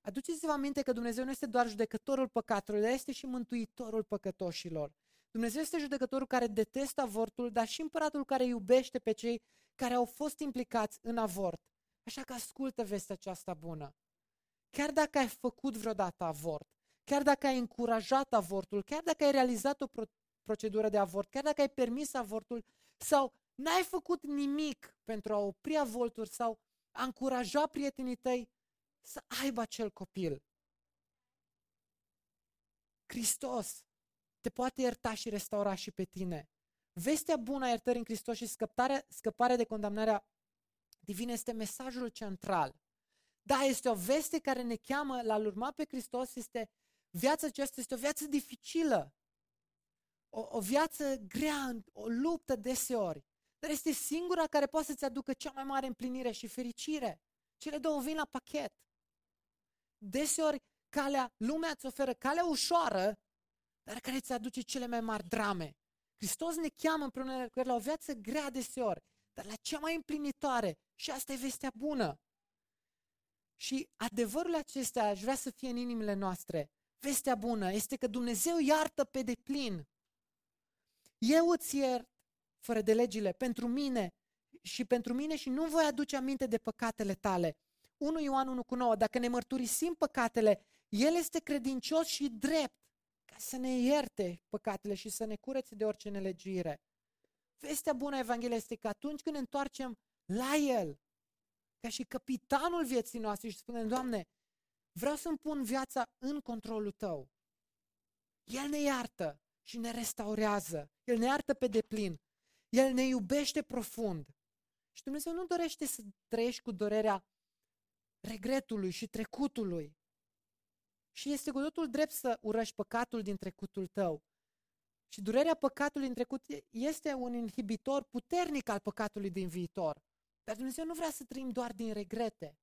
Aduceți-vă aminte că Dumnezeu nu este doar judecătorul păcatului, dar este și mântuitorul păcătoșilor. Dumnezeu este judecătorul care detestă avortul, dar și împăratul care iubește pe cei care au fost implicați în avort. Așa că ascultă vestea aceasta bună. Chiar dacă ai făcut vreodată avort, chiar dacă ai încurajat avortul, chiar dacă ai realizat o procedură de avort, chiar dacă ai permis avortul sau n-ai făcut nimic pentru a opri avortul sau a încuraja prietenii tăi să aibă acel copil, Hristos te poate ierta și restaura și pe tine. Vestea bună a iertării în Hristos și scăparea, scăparea de condamnarea divină este mesajul central. Da, este o veste care ne cheamă la a-L urma pe Hristos. Este viața aceasta, este o viață dificilă, o, o viață grea, o luptă deseori, dar este singura care poate să-ți aducă cea mai mare împlinire și fericire. Cele două vin la pachet. Deseori calea, lumea îți oferă calea ușoară, dar care îți aduce cele mai mari drame. Hristos ne cheamă împreună cu El la o viață grea deseori, dar la cea mai împlinitoare. Și asta e vestea bună. Și adevărul acesta aș vrea să fie în inimile noastre. Vestea bună este că Dumnezeu iartă pe deplin. Eu îți iert fără de legile pentru mine și pentru mine și nu voi aduce aminte de păcatele tale. întâi Ioan unu nouă. Dacă ne mărturisim păcatele, El este credincios și drept ca să ne ierte păcatele și să ne curețe de orice nelegiuire. Vestea bună a Evangheliei este că atunci când ne întoarcem la El, ca și capitanul vieții noastre și spunem, Doamne, vreau să-mi pun viața în controlul Tău. El ne iartă și ne restaurează. El ne iartă pe deplin. El ne iubește profund. Și Dumnezeu nu dorește să trăiești cu durerea regretului și trecutului. Și este cu totul drept să urăști păcatul din trecutul tău. Și durerea păcatului din trecut este un inhibitor puternic al păcatului din viitor. Dar Dumnezeu nu vrea să trăim doar din regrete.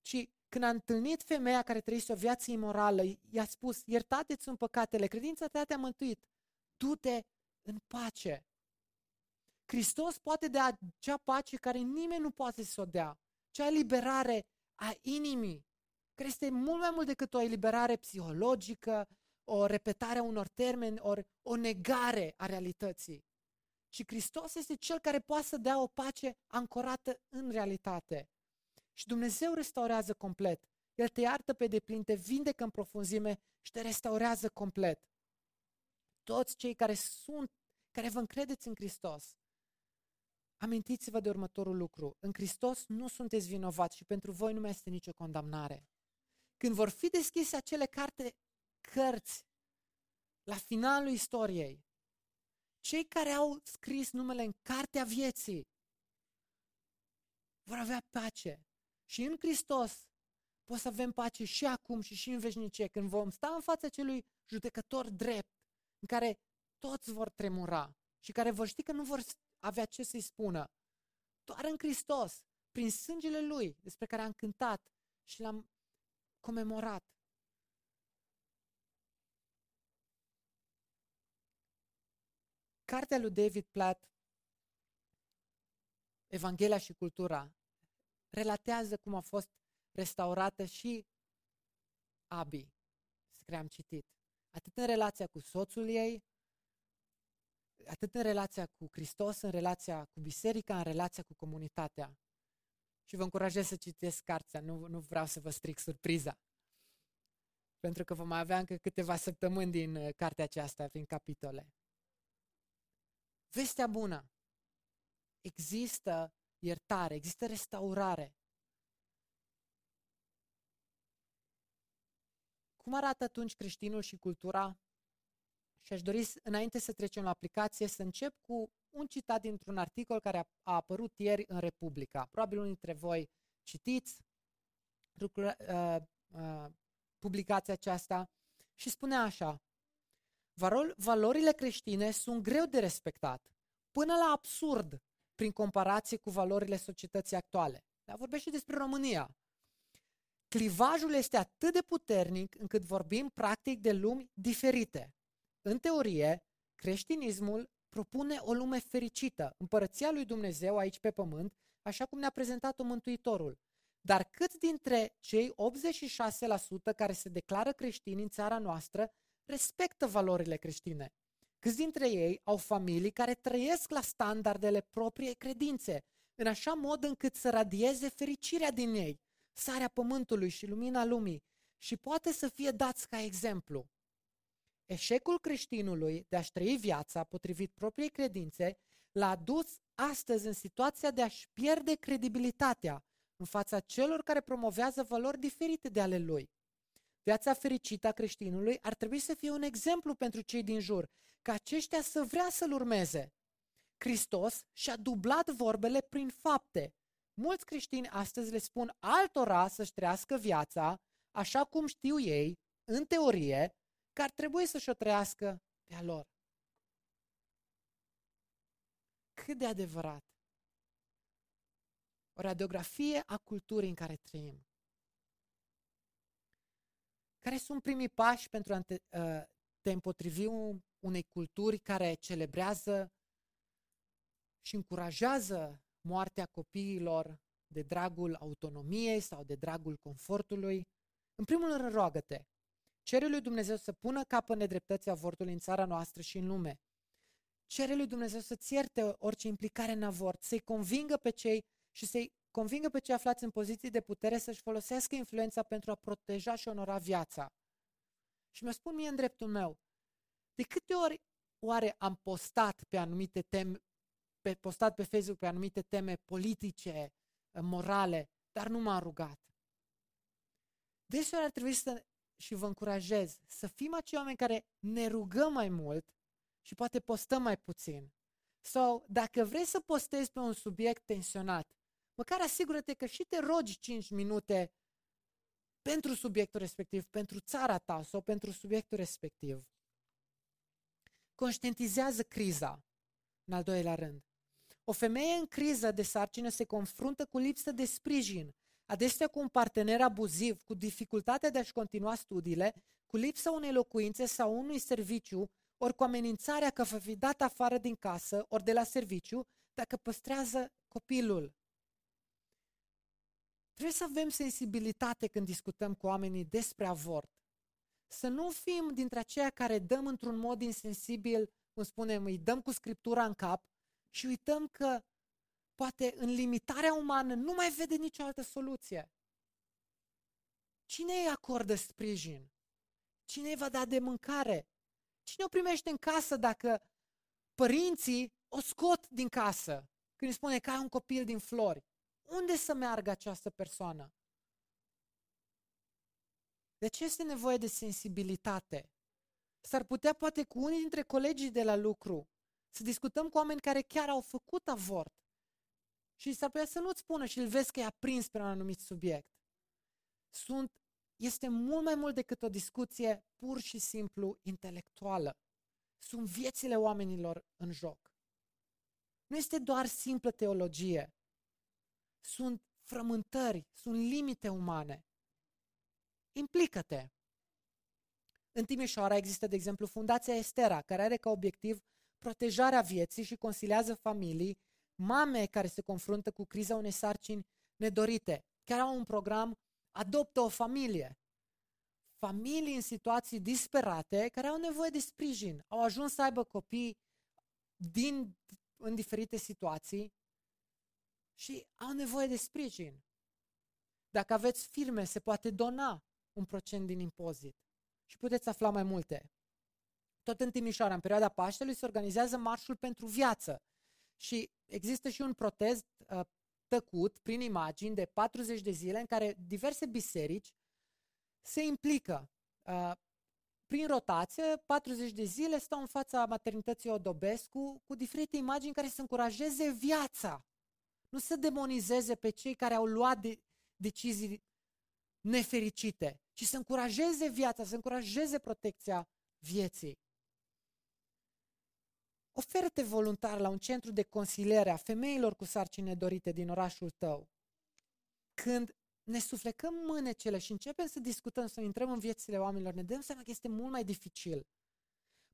Și când a întâlnit femeia care trăise o viață imorală, i-a spus, iertate-ți sunt păcatele, credința ta te-a mântuit, du-te în pace. Hristos poate dea acea pace care nimeni nu poate să o dea, cea liberare a inimii, care este mult mai mult decât o eliberare psihologică, o repetare a unor termeni, ori o negare a realității. Și Hristos este Cel care poate să dea o pace ancorată în realitate. Și Dumnezeu restaurează complet. El te iartă pe deplin, te vindecă în profunzime și te restaurează complet. Toți cei care sunt, care vă încredeți în Hristos, amintiți-vă de următorul lucru. În Hristos nu sunteți vinovați și pentru voi nu mai este nicio condamnare. Când vor fi deschise acele carte, cărți, la finalul istoriei, cei care au scris numele în cartea vieții vor avea pace. Și în Hristos poți să avem pace și acum și și în veșnicie, când vom sta în fața acelui judecător drept, în care toți vor tremura și care vor ști că nu vor avea ce să-i spună. Doar în Hristos, prin sângele Lui, despre care am cântat și l-am comemorat. Cartea lui David Platt Evanghelia și Cultura relatează cum a fost restaurată și Abi, despre care am citit. Atât în relația cu soțul ei, atât în relația cu Hristos, în relația cu biserica, în relația cu comunitatea. Și vă încurajez să citesc cartea, nu, nu vreau să vă stric surpriza. Pentru că vom mai avea încă câteva săptămâni din cartea aceasta, prin capitole. Vestea bună. Există iertare, există restaurare. Cum arată atunci creștinul și cultura? Și aș dori, înainte să trecem la aplicație, să încep cu un citat dintr-un articol care a, a apărut ieri în Republica. Probabil unii dintre voi citiți lucru, uh, uh, publicația aceasta și spune așa: valorile creștine sunt greu de respectat, până la absurd, prin comparație cu valorile societății actuale. Dar vorbește despre România. Clivajul este atât de puternic încât vorbim practic de lumi diferite. În teorie, creștinismul propune o lume fericită, împărăția lui Dumnezeu aici pe pământ, așa cum ne-a prezentat-o Mântuitorul. Dar câți dintre cei optzeci și șase la sută care se declară creștini în țara noastră respectă valorile creștine? Câți dintre ei au familii care trăiesc la standardele propriei credințe, în așa mod încât să radieze fericirea din ei, sarea pământului și lumina lumii, și poate să fie dați ca exemplu? Eșecul creștinului de a-și trăi viața potrivit propriei credințe l-a dus astăzi în situația de a-și pierde credibilitatea în fața celor care promovează valori diferite de ale lui. Viața fericită a creștinului ar trebui să fie un exemplu pentru cei din jur, ca aceștia să vrea să-l urmeze. Hristos și-a dublat vorbele prin fapte. Mulți creștini astăzi le spun altora să-și trăiască viața așa cum știu ei, în teorie, că ar trebui să-și o trăiască pe a lor. Cât de adevărat! O radiografie a culturii în care trăim. Care sunt primii pași pentru a te împotrivi unei culturi care celebrează și încurajează moartea copiilor de dragul autonomiei sau de dragul confortului? În primul rând, roagă-te. Cere lui Dumnezeu să pună capăt nedreptății avortului în țara noastră și în lume. Cere lui Dumnezeu să-ți ierte orice implicare în avort, să-i convingă pe cei și să-i convingă pe cei aflați în poziții de putere să-și folosească influența pentru a proteja și onora viața. Și mi-o spun mie în dreptul meu, de câte ori oare am postat pe anumite teme, pe, postat pe Facebook pe anumite teme politice, morale, dar nu m-am rugat. Deseori ar trebui să, și vă încurajez, să fim acei oameni care ne rugăm mai mult și poate postăm mai puțin. Sau dacă vrei să postezi pe un subiect tensionat, măcar asigură-te că și te rogi cinci minute pentru subiectul respectiv, pentru țara ta sau pentru subiectul respectiv. Conștientizează criza, în al doilea rând. O femeie în criză de sarcină se confruntă cu lipsă de sprijin, adesea cu un partener abuziv, cu dificultatea de a-și continua studiile, cu lipsa unei locuințe sau unui serviciu, ori cu amenințarea că va fi dat afară din casă, ori de la serviciu, dacă păstrează copilul. Trebuie să avem sensibilitate când discutăm cu oamenii despre avort. Să nu fim dintre aceia care dăm într-un mod insensibil, cum spunem, îi dăm cu scriptura în cap și uităm că poate în limitarea umană nu mai vede nicio altă soluție. Cine îi acordă sprijin? Cine îi va da de mâncare? Cine o primește în casă dacă părinții o scot din casă când îi spune că ai un copil din flori? Unde să meargă această persoană? De ce este nevoie de sensibilitate? S-ar putea poate cu unii dintre colegii de la lucru să discutăm cu oameni care chiar au făcut avort și s-ar putea să nu-ți spună și îl vezi că e aprins pe un anumit subiect. Sunt, este mult mai mult decât o discuție pur și simplu intelectuală. Sunt viețile oamenilor în joc. Nu este doar simplă teologie. Sunt frământări, sunt limite umane. Implică-te! În Timișoara există, de exemplu, Fundația Estera, care are ca obiectiv protejarea vieții și consiliază familii mame care se confruntă cu criza unei sarcini nedorite. Chiar au un program, adoptă o familie. Familii în situații disperate care au nevoie de sprijin. Au ajuns să aibă copii din, în diferite situații și au nevoie de sprijin. Dacă aveți firme, se poate dona un procent din impozit și puteți afla mai multe. Tot în Timișoara, în perioada Paștelui, se organizează Marșul pentru Viață și există și un protest uh, tăcut prin imagini de patruzeci de zile în care diverse biserici se implică. Uh, prin rotație, patruzeci de zile stau în fața Maternității Odobescu cu diferite imagini care să încurajeze viața, nu să demonizeze pe cei care au luat de- decizii nefericite, ci să încurajeze viața, să încurajeze protecția vieții. Oferă-te voluntar la un centru de consiliere a femeilor cu sarcini nedorite din orașul tău. Când ne suflecăm mânecele și începem să discutăm, să intrăm în viețile oamenilor, ne dăm seama că este mult mai dificil.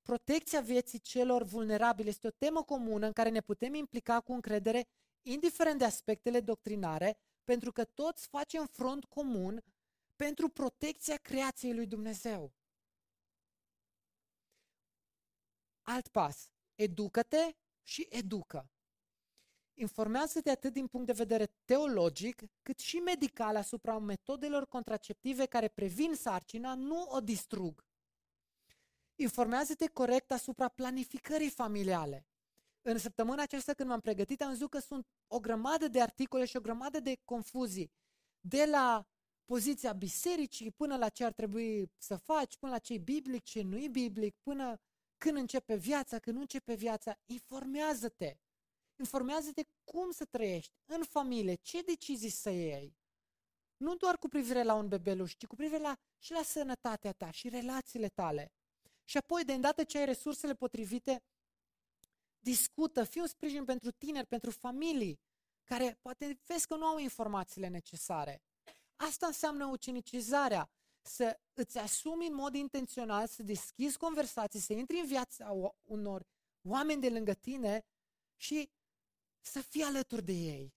Protecția vieții celor vulnerabile este o temă comună în care ne putem implica cu încredere, indiferent de aspectele doctrinare, pentru că toți facem front comun pentru protecția creației lui Dumnezeu. Alt pas. Educă-te și educă. Informează-te atât din punct de vedere teologic, cât și medical asupra metodelor contraceptive care previn sarcina, nu o distrug. Informează-te corect asupra planificării familiale. În săptămâna aceasta, când m-am pregătit, am zis că sunt o grămadă de articole și o grămadă de confuzii. De la poziția bisericii, până la ce ar trebui să faci, până la ce e biblic, ce nu e biblic, până când începe viața, când nu începe viața. Informează-te. Informează-te cum să trăiești în familie, ce decizii să iei. Nu doar cu privire la un bebeluș, ci cu privire la, și la sănătatea ta și relațiile tale. Și apoi, de îndată ce ai resursele potrivite, discută, fii un sprijin pentru tineri, pentru familii, care poate vezi că nu au informațiile necesare. Asta înseamnă ucenicizarea, să îți asumi în mod intențional, să deschizi conversații, să intri în viața unor oameni de lângă tine și să fii alături de ei.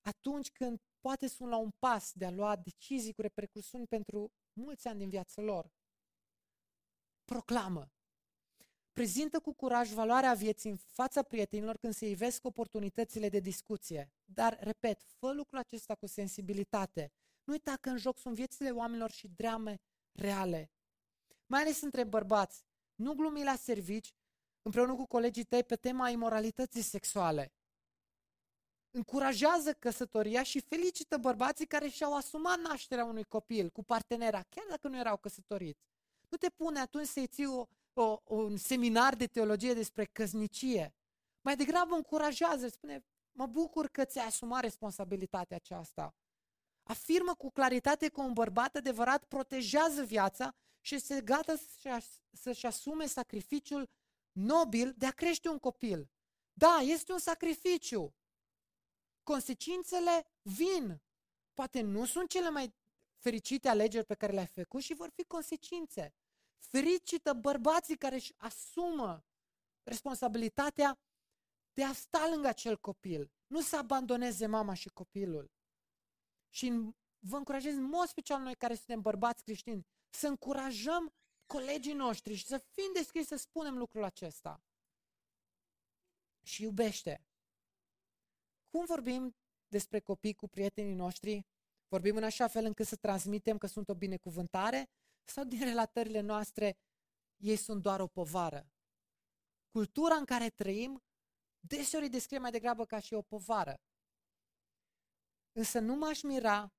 Atunci când poate sunt la un pas de a lua decizii cu repercusiuni pentru mulți ani din viața lor, proclamă. Prezintă cu curaj valoarea vieții în fața prietenilor când se ivesc oportunitățile de discuție. Dar, repet, fă lucrul acesta cu sensibilitate. Nu uita că în joc sunt viețile oamenilor și drame reale. Mai ales între bărbați, nu glumi la servici împreună cu colegii tăi pe tema imoralității sexuale. Încurajează căsătoria și felicită bărbații care și-au asumat nașterea unui copil cu partenera, chiar dacă nu erau căsătoriți. Nu te pune atunci să-i ții o O, un seminar de teologie despre căsnicie. Mai degrabă încurajează, spune, mă bucur că ți-ai asumat responsabilitatea aceasta. Afirmă cu claritate că un bărbat adevărat protejează viața și este gata să-și asume sacrificiul nobil de a crește un copil. Da, este un sacrificiu. Consecințele vin. Poate nu sunt cele mai fericite alegeri pe care le-ai făcut și vor fi consecințe. Fericită bărbații care își asumă responsabilitatea de a sta lângă acel copil, nu să abandoneze mama și copilul. Și vă încurajez în mod special noi care suntem bărbați creștini să încurajăm colegii noștri și să fim deschiși să spunem lucrul acesta. Și iubește. Cum vorbim despre copii cu prietenii noștri? Vorbim în așa fel încât să transmitem că sunt o binecuvântare? Sau din relatările noastre, ei sunt doar o povară? Cultura în care trăim deseori descrie mai degrabă ca și o povară. Însă nu m-aș mira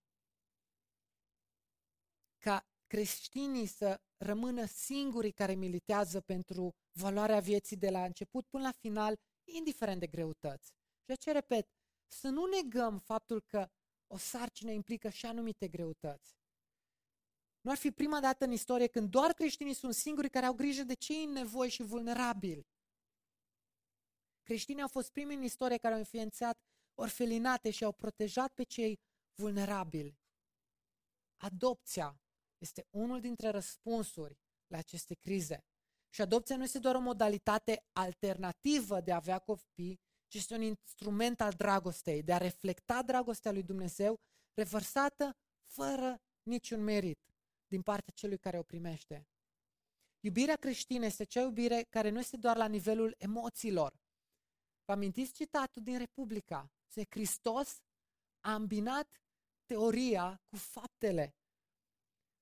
ca creștinii să rămână singurii care militează pentru valoarea vieții de la început până la final, indiferent de greutăți. Și aceea repet, să nu negăm faptul că o sarcină implică și anumite greutăți. Nu ar fi prima dată în istorie când doar creștinii sunt singuri care au grijă de cei în nevoie și vulnerabili. Creștinii au fost primii în istorie care au influențat orfelinate și au protejat pe cei vulnerabili. Adopția este unul dintre răspunsuri la aceste crize. Și adopția nu este doar o modalitate alternativă de a avea copii, ci este un instrument al dragostei, de a reflecta dragostea lui Dumnezeu, revărsată fără niciun merit din partea celui care o primește. Iubirea creștină este cea iubire care nu este doar la nivelul emoțiilor. Vă amintiți citatul din Republica? Se Hristos a îmbinat teoria cu faptele.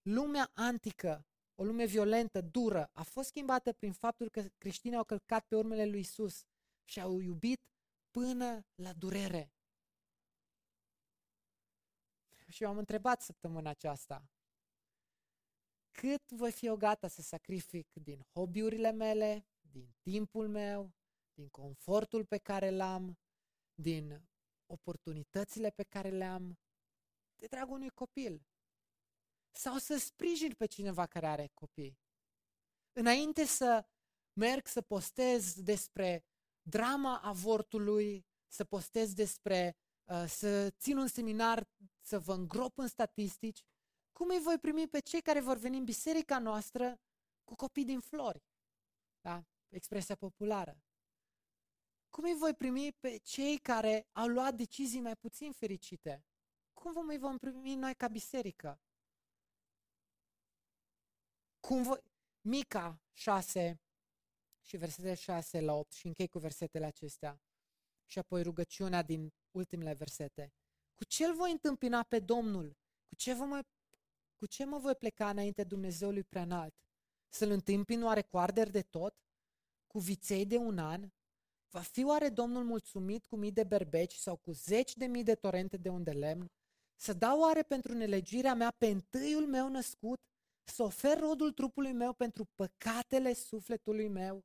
Lumea antică, o lume violentă, dură, a fost schimbată prin faptul că creștinii au călcat pe urmele lui Isus și au iubit până la durere. Și eu am întrebat săptămâna aceasta, cât voi fi eu gata să sacrific din hobby-urile mele, din timpul meu, din confortul pe care l-am, din oportunitățile pe care le-am, de dragul unui copil? Sau să sprijin pe cineva care are copii? Înainte să merg să postez despre drama avortului, să postez despre uh, să țin un seminar, să vă îngrop în statistici, cum îi voi primi pe cei care vor veni în biserica noastră cu copii din flori? Da? Expresia populară. Cum îi voi primi pe cei care au luat decizii mai puțin fericite? Cum îi vom primi noi ca biserică? Cum voi... Mica șase și versetele șase la opt, și închei cu versetele acestea și apoi rugăciunea din ultimele versete. Cu ce voi întâmpina pe Domnul? Cu ce vă mai... Cu ce mă voi pleca înainte Dumnezeului preanalt? Să-L întâmpin oare cu arderi de tot? Cu viței de un an? Va fi oare Domnul mulțumit cu mii de berbeci sau cu zeci de mii de torente de unde lemn? Să dau oare pentru nelegirea mea pe întâiul meu născut? Să ofer rodul trupului meu pentru păcatele sufletului meu?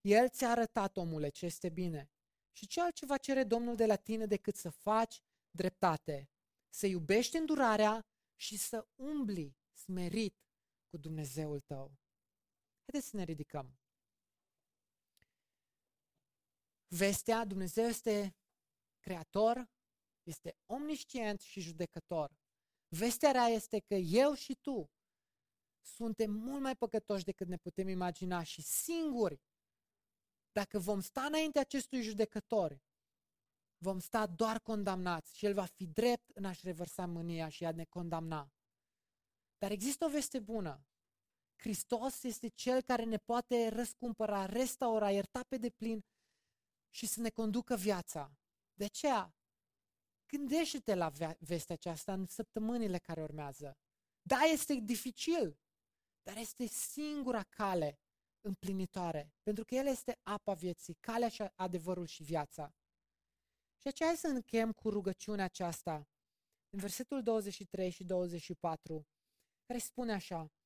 El ți-a arătat, omule, ce este bine. Și ce altceva cere Domnul de la tine decât să faci dreptate, să iubești îndurarea și să umbli smerit cu Dumnezeul tău. Haideți să ne ridicăm. Vestea, Dumnezeu este creator, este omniscient și judecător. Vestea rea este că eu și tu suntem mult mai păcătoși decât ne putem imagina și singuri. Dacă vom sta înaintea acestui judecător, vom sta doar condamnați și el va fi drept în a-și revărsa mânia și a ne condamna. Dar există o veste bună. Hristos este cel care ne poate răscumpăra, restaura, ierta pe deplin și să ne conducă viața. De aceea, gândește-te la vestea aceasta în săptămânile care urmează. Da, este dificil, dar este singura cale împlinitoare, pentru că el este apa vieții, calea și adevărul și viața. Și aceea să încheiem cu rugăciunea aceasta, în versetul douăzeci și trei și douăzeci și patru, care spune așa: